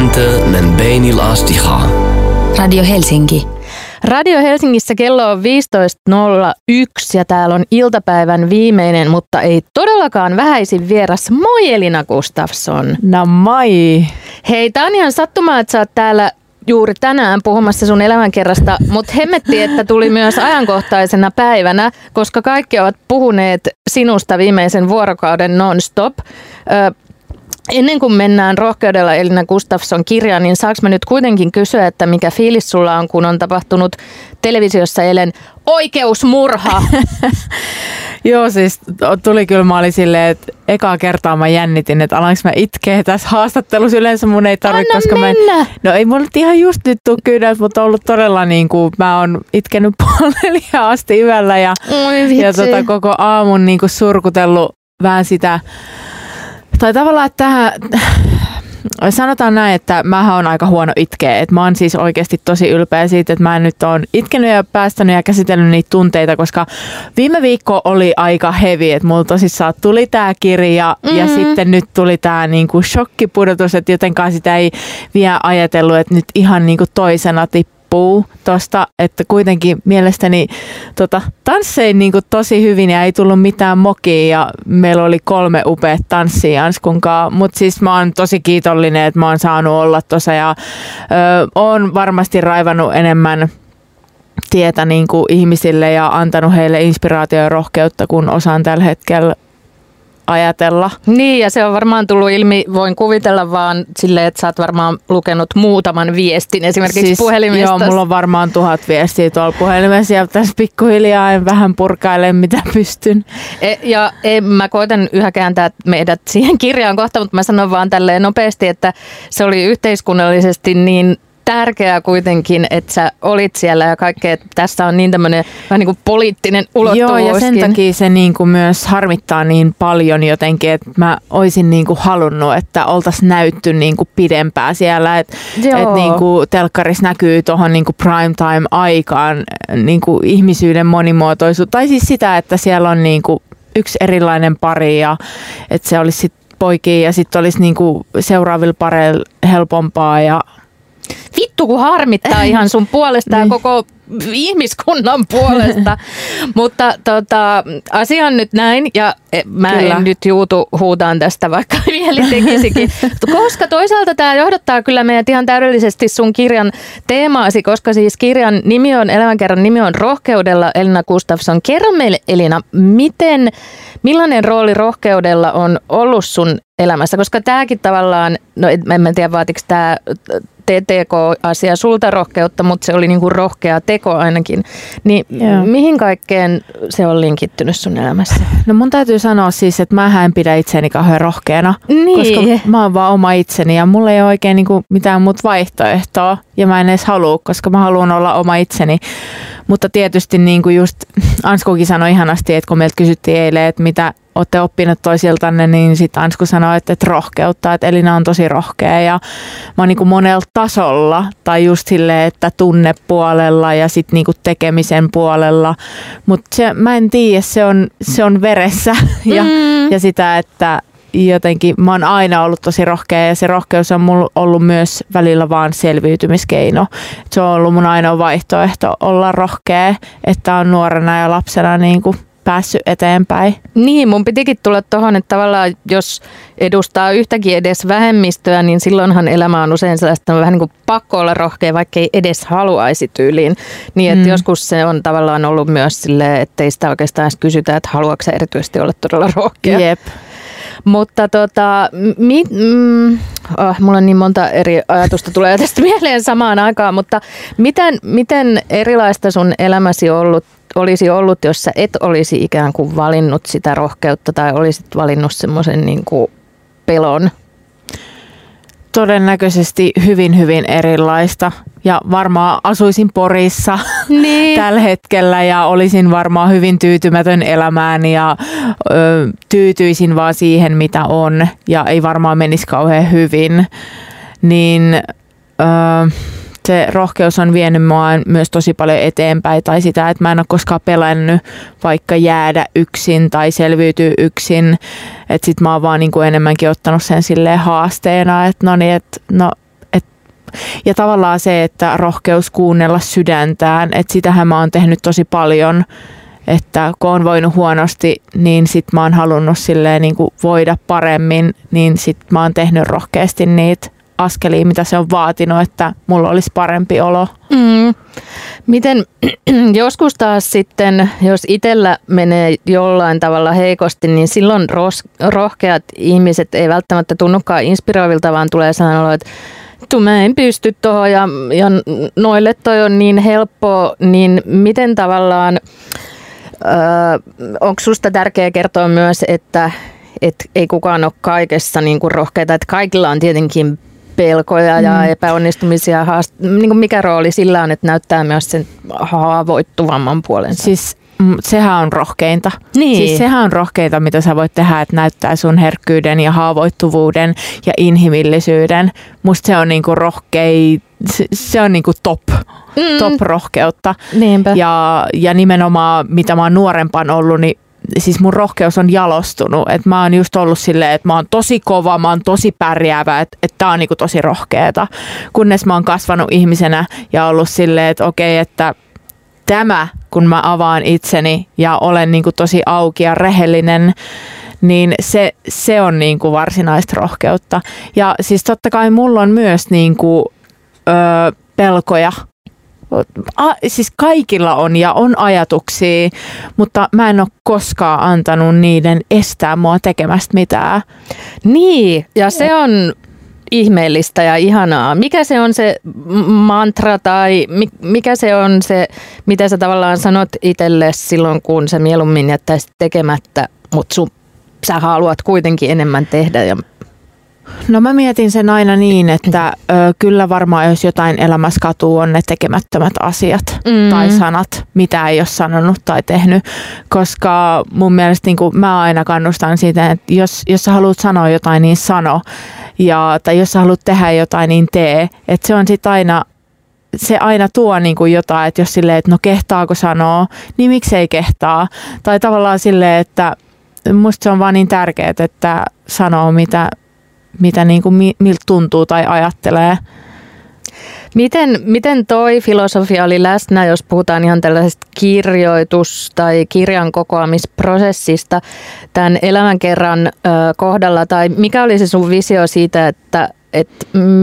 Ääntä men beinil asti haa. Radio Helsinki. Radio Helsingissä kello on 15.01 ja täällä on iltapäivän viimeinen, mutta ei todellakaan vähäisin vieras. Moi Elina Gustafsson. No moi. Hei, tää on ihan sattumaa, että sä oot täällä juuri tänään puhumassa sun elämänkerrasta, mutta hemmetti, että tuli myös ajankohtaisena päivänä, koska kaikki ovat puhuneet sinusta viimeisen vuorokauden non-stop. Ennen kuin mennään Rohkeudella Elina Gustafsson -kirjaan, niin saanko mä nyt kuitenkin kysyä, että mikä fiilis sulla on, kun on tapahtunut televisiossa eilen oikeusmurha? Joo, siis tuli kyllä, mä olin silleen, että ekaa kertaa mä jännitin, että alanko mä itkeä tässä haastattelussa. Yleensä mun ei tarvitse, koska mennä. No ei mun nyt ihan just nyt tuu kynät, mutta on ollut todella niin kuin, mä oon itkenyt 3 asti yöllä ja koko aamun niin kuin surkutellut vähän sitä. Tai tavallaan, että tähän, sanotaan näin, että mähän on aika huono itkeä. Että mä oon siis oikeasti tosi ylpeä siitä, että mä en nyt oon itkenyt ja päästänyt ja käsitellyt niitä tunteita, koska viime viikko oli aika hevi. Että mulla tosissaan tuli tää kirja ja sitten nyt tuli tää niinku shokkipudotus, että jotenkaan sitä ei vielä ajatellut, että nyt ihan niinku toisena tippuu tosta. Että kuitenkin mielestäni tanssein niinku tosi hyvin ja ei tullut mitään mokia ja meillä oli 3 upeat tanssia Anskun kanssa. Mutta siis mä oon tosi kiitollinen, että mä oon saanut olla tuossa ja oon varmasti raivannut enemmän tietä niinku ihmisille ja antanut heille inspiraatio ja rohkeutta, kun osaan tällä hetkellä ajatella. Niin, ja se on varmaan tullut ilmi, voin kuvitella vaan silleen, että sä oot varmaan lukenut muutaman viestin esimerkiksi siis, puhelimesta. Joo, mulla on varmaan 1000 viestiä tuolla puhelimessa ja tässä pikkuhiljaa en vähän purkaile mitä pystyn. Mä koitan yhä kääntää meidät siihen kirjaan kohta, mutta mä sanon vaan tälleen nopeasti, että se oli yhteiskunnallisesti niin tärkeää kuitenkin, että sä olit siellä ja kaikkea. Tässä on niin tämmöinen vähän niin kuin poliittinen ulottuvuuskin. Joo, ja sen takia se niin kuin myös harmittaa niin paljon jotenkin, että mä olisin niin kuin halunnut, että oltaisiin näytty niin kuin pidempään siellä. Että niin kuin telkkarissa näkyy tuohon niin kuin prime time aikaan niin kuin ihmisyyden monimuotoisuutta. Tai siis sitä, että siellä on niin kuin yksi erilainen pari ja että se olisi sitten poikia ja sitten olisi niin kuin seuraavilla pareilla helpompaa ja vittu, kun harmittaa ihan sun puolesta ja koko ihmiskunnan puolesta. Mutta asia on nyt näin ja mä kyllä en nyt juutu huutaan tästä, vaikka mieli tekisikin. Koska toisaalta tämä johdattaa kyllä meidät ihan täydellisesti sun kirjan teemaasi, koska siis kirjan nimi on, elämänkerran nimi on Rohkeudella Elina Gustafsson. Kerro meille Elina, millainen rooli rohkeudella on ollut sun elämässä? Koska tämäkin tavallaan, no en tiedä vaatiko tämä TTK-asia sulta rohkeutta, mutta se oli niinku rohkea teko ainakin. Niin mihin kaikkeen se on linkittynyt sun elämässä? No mun täytyy sanoa siis, että mä en pidä itseäni kauhean rohkeana, koska mä oon vaan oma itseni ja mulla ei ole oikein niinku mitään muuta vaihtoehtoa ja mä en edes halua, koska mä haluan olla oma itseni. Mutta tietysti niin kuin just Anskukin sanoi ihanasti, että kun meiltä kysyttiin eilen, että mitä olette oppineet toisiltanne, niin sitten Ansku sanoi, että rohkeutta, että Elina on tosi rohkea ja mä oon niin kuin monella tasolla tai just silleen, että tunnepuolella ja sitten niin kuin tekemisen puolella. Mutta mä en tiedä, se on veressä ja sitä, että jotenkin mä oon aina ollut tosi rohkea ja se rohkeus on mulla ollut myös välillä vaan selviytymiskeino. Se on ollut mun ainoa vaihtoehto olla rohkea, että on nuorena ja lapsena niin kuin päässyt eteenpäin. Niin, mun pitikin tulla tuohon, että tavallaan jos edustaa yhtäkin edes vähemmistöä, niin silloinhan elämä on usein sellaista vähän niin kuin pakko olla rohkea, vaikka ei edes haluaisi tyyliin. Niin, että joskus se on tavallaan ollut myös silleen, ettei sitä oikeastaan edes kysytä, että haluatko sä erityisesti olla todella rohkea. Jep. Mutta mulla on niin monta eri ajatusta tulee tästä mieleen samaan aikaan, mutta miten erilaista sun elämäsi olisi ollut, jos sä et olisi ikään kuin valinnut sitä rohkeutta tai olisit valinnut semmoisen niin kuin pelon? Todennäköisesti hyvin, hyvin erilaista ja varmaan asuisin Porissa tällä hetkellä ja olisin varmaan hyvin tyytymätön elämään ja tyytyisin vaan siihen, mitä on ja ei varmaan menisi kauhean hyvin, niin se rohkeus on vienyt mua myös tosi paljon eteenpäin tai sitä, että mä en ole koskaan pelännyt vaikka jäädä yksin tai selviytyä yksin. Että sit mä oon vaan niin kuin enemmänkin ottanut sen silleen haasteena, että no niin, että no, Ja tavallaan se, että rohkeus kuunnella sydäntään, että sitähän mä oon tehnyt tosi paljon, että kun oon voinut huonosti, niin sit mä oon halunnut silleen niin kuin voida paremmin, niin sit mä oon tehnyt rohkeasti niitä askelia, mitä se on vaatinut, että mulla olisi parempi olo. Mm. Miten joskus taas sitten, jos itsellä menee jollain tavalla heikosti, niin silloin rohkeat ihmiset ei välttämättä tunnukaan inspiroivilta, vaan tulee sanoa, että mä en pysty tuohon ja noille toi on niin helppoa, niin miten tavallaan, onko susta tärkeää kertoa myös, että ei kukaan ole kaikessa niin kuin rohkeita, että kaikilla on tietenkin pelkoja ja epäonnistumisia, niin mikä rooli sillä on, että näyttää myös sen haavoittuvamman puolensa? Siis sehän on rohkeinta. Niin. Siis sehän on rohkeinta, mitä sä voit tehdä, että näyttää sun herkkyyden ja haavoittuvuuden ja inhimillisyyden. Musta se on niinku rohkei, se on niinku top rohkeutta. Niinpä. Ja nimenomaan, mitä mä oon nuorempaan ollut, niin siis mun rohkeus on jalostunut, että mä oon just ollut silleen, että mä oon tosi kova, mä oon tosi pärjäävä, että tää on niinku tosi rohkeeta. Kunnes mä oon kasvanut ihmisenä ja ollut silleen, että okei, että tämä, kun mä avaan itseni ja olen niinku tosi auki ja rehellinen, niin se on niinku varsinaista rohkeutta. Ja siis totta kai mulla on myös niinku, pelkoja. Siis kaikilla on ja on ajatuksia, mutta mä en ole koskaan antanut niiden estää mua tekemästä mitään. Niin, ja se on ihmeellistä ja ihanaa. Mikä se on se mantra tai mikä se on se, mitä sä tavallaan sanot itselle silloin, kun sä mieluummin jättäisit tekemättä, mutta sä haluat kuitenkin enemmän tehdä ja... No mä mietin sen aina niin, että kyllä varmaan jos jotain elämässä katuu on ne tekemättömät asiat tai sanat, mitä ei ole sanonut tai tehnyt, koska mun mielestä niin kuin mä aina kannustan siitä, että jos sä haluat sanoa jotain, niin sano, tai jos sä haluat tehdä jotain, niin tee, että se on sit aina... Se aina tuo niin kuin jotain, että jos silleen, että no kehtaako sanoo, niin miksei kehtaa. Tai tavallaan silleen, että musta se on vaan niin tärkeää, että sanoo mitä niin kuin miltä tuntuu tai ajattelee. Miten toi filosofia oli läsnä, jos puhutaan ihan tällaisesta kirjoitus- tai kirjan kokoamisprosessista tämän elämänkerran kohdalla? Tai mikä oli se sun visio siitä, että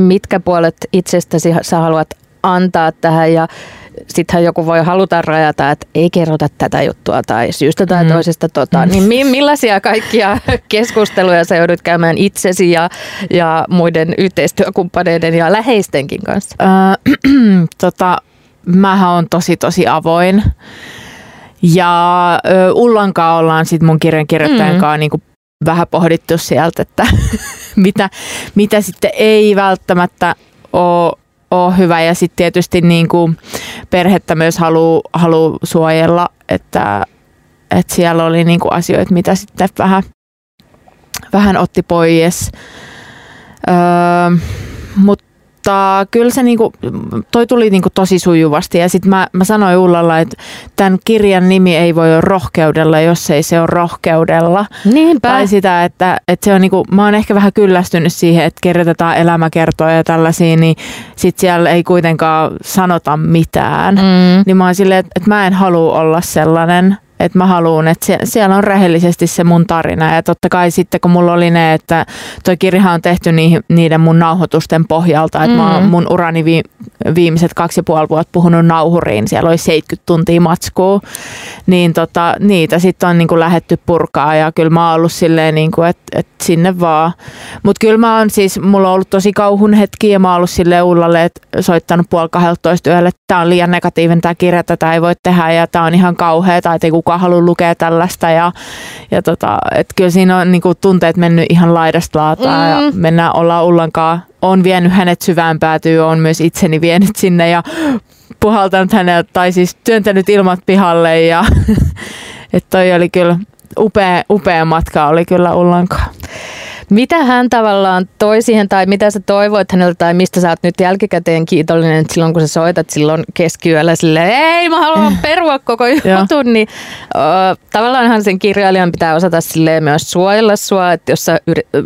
mitkä puolet itsestäsi sä haluat antaa tähän ja sittenhän joku voi haluta rajata, että ei kerrota tätä juttua tai syystä tai toisesta tota. Niin millaisia kaikkia keskusteluja sä joudut käymään itsesi ja muiden yhteistyökumppaneiden ja läheistenkin kanssa? Mähän on tosi avoin ja Ullankaan ollaan sit mun kirjankin niinku vähän pohdittu sieltä, että mitä sitten ei välttämättä ole hyvä ja sitten tietysti niin kuin perhettä myös haluu suojella, että siellä oli niin kuin asioita, mitä sitten vähän otti pois. Mutta kyllä se niin kuin, toi tuli niin kuin tosi sujuvasti ja sitten mä sanoin Ullalla, että tämän kirjan nimi ei voi olla rohkeudella, jos ei se ole rohkeudella. Niinpä. Tai sitä, että se on niin kuin, mä oon ehkä vähän kyllästynyt siihen, että kirjoitetaan elämäkertoja ja tällaisia, niin sitten siellä ei kuitenkaan sanota mitään. Niin mä oon silleen, että mä en halua olla sellainen. Että mä haluun, että siellä on rehellisesti se mun tarina. Ja totta kai sitten, kun mulla oli ne, että toi kirjahan on tehty niiden mun nauhoitusten pohjalta. Että mä oon mun urani viimeiset 2,5 vuotta puhunut nauhuriin. Siellä oli 70 tuntia matskua. Niin niitä sitten on niinku lähdetty purkaa. Ja kyllä mä oon ollut silleen, niinku, että sinne vaan. Mutta kyllä mä oon siis, mulla on ollut tosi kauhun hetki. Ja mä oon ollut silleen Ullalle, että soittanut 11:30 yölle. Tää on liian negatiivinen tää kirja, tätä ei voi tehdä. Ja tää on ihan kauhea tai kuka haluaa lukea tällaista et kyllä siinä on niinku tunteet mennyt ihan laidasta laataan ja mennään ollaan Ullankaan. Olen vienyt hänet syvään päätyyn, olen myös itseni vienyt sinne ja puhaltanut häneltä tai siis työntänyt ilmat pihalle ja että toi oli kyllä upea matka oli kyllä Ullankaan. Mitä hän tavallaan toi siihen tai mitä sä toivoit häneltä tai mistä sä oot nyt jälkikäteen kiitollinen, että silloin kun sä soitat silloin keskiyöllä silleen, ei mä haluan perua koko jutun, niin tavallaanhan sen kirjailijan pitää osata silleen myös suojella sua, että jos sä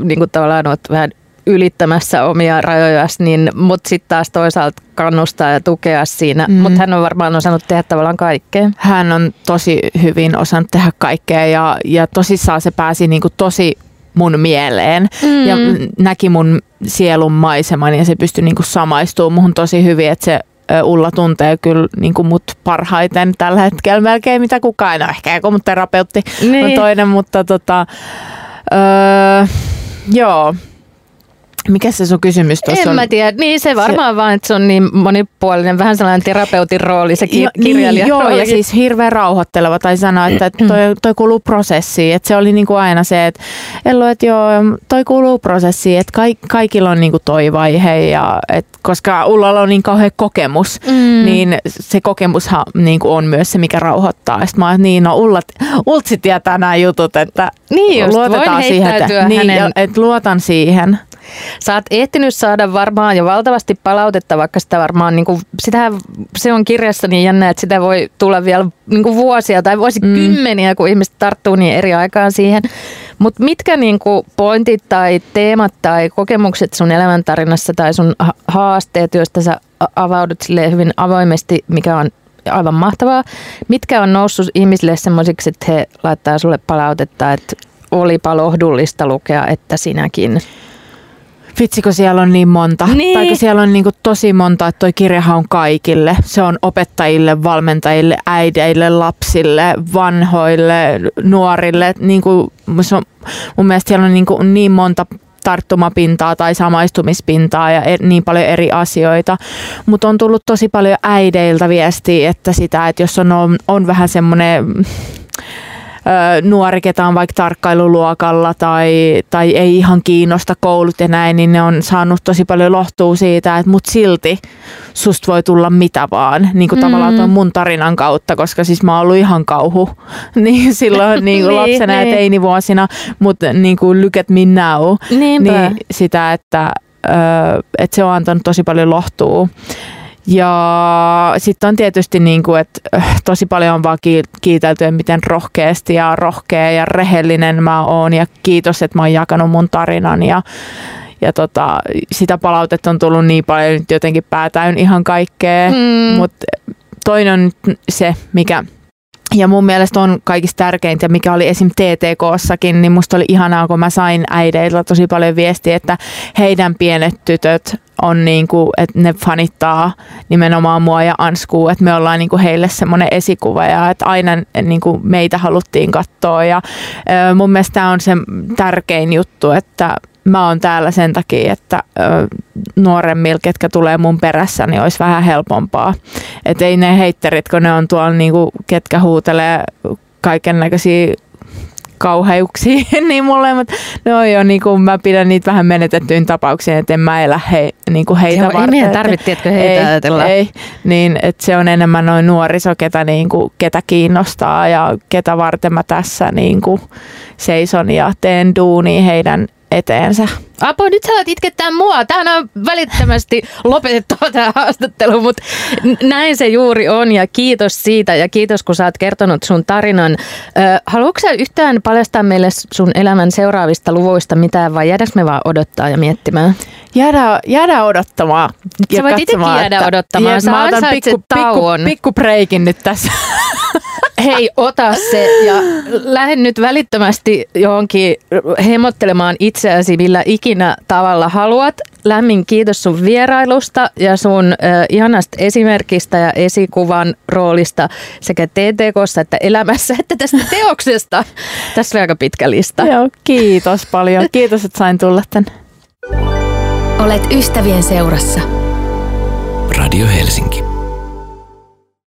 niin kuin tavallaan oot vähän ylittämässä omia rajojasi, niin, mutta sitten taas toisaalta kannustaa ja tukea siinä. Mutta hän on varmaan osannut tehdä tavallaan kaikkea. Hän on tosi hyvin osannut tehdä kaikkea ja tosissaan se pääsi niinku tosi mun mieleen ja näki mun sielun maiseman ja se pystyi niinku samaistumaan muhun tosi hyvin, että se Ulla tuntee kyllä niin kuin mut parhaiten tällä hetkellä melkein mitä kukaan. No ehkä joku mun terapeutti on toinen, mutta joo. Mikä se sun kysymys tuossa on? En mä tiedä. Niin se varmaan se, vaan, että se on niin monipuolinen, vähän sellainen terapeutin rooli, se kirjailijan rooli. Joo, ja siis hirveän rauhoitteleva tai sanoa, että toi kuuluu prosessiin. Että se oli niinku aina se, että Ellu, että joo, toi kuuluu prosessiin, että kaikilla on niinku toi vaihe. Ja, et, koska Ullalla on niin kauhean kokemus, niin se kokemushan niinku on myös se, mikä rauhoittaa. Sitten mä oon, että niin, no Ultsi tietää nämä jutut, että niin just, luotetaan siihen. Että luotan siihen. Sä oot ehtinyt saada varmaan jo valtavasti palautetta, vaikka sitä varmaan, niin kuin, sitähän se on kirjassa niin jännä, että sitä voi tulla vielä niin kuin vuosia tai vuosikymmeniä, kun ihmiset tarttuu niin eri aikaan siihen. Mutta mitkä niin kuin pointit tai teemat tai kokemukset sun elämäntarinassa tai sun haasteet, joista sä avaudut silleen hyvin avoimesti, mikä on aivan mahtavaa, mitkä on noussut ihmisille semmoisiksi, että he laittaa sulle palautetta, että olipa lohdullista lukea, että sinäkin. Vitsi, kun siellä on niin monta. Niin. Tai kun siellä on niin kuin tosi monta, että toi kirjahan on kaikille. Se on opettajille, valmentajille, äideille, lapsille, vanhoille, nuorille. Niin kuin, mun mielestä siellä on niin monta tarttumapintaa tai samaistumispintaa ja niin paljon eri asioita. Mutta on tullut tosi paljon äideiltä viestiä, että sitä, että jos on vähän semmoinen nuori, ketä on vaikka tarkkailuluokalla tai ei ihan kiinnosta koulut ja näin, niin ne on saanut tosi paljon lohtua siitä, että mut silti susta voi tulla mitä vaan, niin kuin tavallaan tuon mun tarinan kautta, koska siis mä oon ollut ihan kauhu niin silloin niin kuin lapsena ja teinivuosina, mutta niin kuin look at me now, niin sitä, että se on antanut tosi paljon lohtua. Ja sitten on tietysti niin kuin, että tosi paljon on vaan kiitelty, miten rohkeasti ja rohkea ja rehellinen mä oon ja kiitos, että mä oon jakanut mun tarinan ja sitä palautetta on tullut niin paljon, nyt jotenkin päätäyn ihan kaikkea, mutta toinen on se, mikä ja mun mielestä on kaikista tärkeintä, mikä oli esim. TTK:ssakin, niin musta oli ihanaa, kun mä sain äideiltä tosi paljon viestiä, että heidän pienet tytöt on niinku, että ne fanittaa nimenomaan mua ja Anskuu, että me ollaan niinku heille semmoinen esikuva ja että aina niinku meitä haluttiin katsoa ja mun mielestä tää on se tärkein juttu, että mä oon täällä sen takia, että nuoremmilla, ketkä tulee mun perässä, niin olisi vähän helpompaa. Että ei ne heitterit, kun ne on tuolla, niinku, ketkä huutelee kaikennäköisiä kauheuksia, niin mulle, mutta no joo, niinku, mä pidän niitä vähän menetettyyn tapauksiin, että en mä elä heitä varten. Ei meidän tarvitse, että heitä ajatella. Ei, niin että se on enemmän noin nuoriso, ketä kiinnostaa ja ketä varten mä tässä niinku, seison ja teen duunia heidän eteensä. Apo, nyt sä alat itkettää mua. Tämähän on välittömästi lopetettava tämä haastattelu, mutta näin se juuri on ja kiitos siitä ja kiitos, kun sä oot kertonut sun tarinan. Haluatko sä yhtään paljastaa meille sun elämän seuraavista luvuista mitään vai jäädäänkö me vaan odottaa ja miettimään? Jäädään odottamaan ja sä voit itsekin jäädä odottamaan. Sä ansaitset tauon. Pikku breikin nyt tässä. Hei, ota se ja lähde nyt välittömästi johonkin hemottelemaan itseäsi millä ikinä tavalla haluat. Lämmin kiitos sun vierailusta ja sun ihanasta esimerkistä ja esikuvan roolista sekä TTK:ssa että elämässä että tästä teoksesta. Tässä on aika pitkä lista. Joo, kiitos paljon. Kiitos, että sain tulla tänne. Olet ystävien seurassa. Radio Helsinki.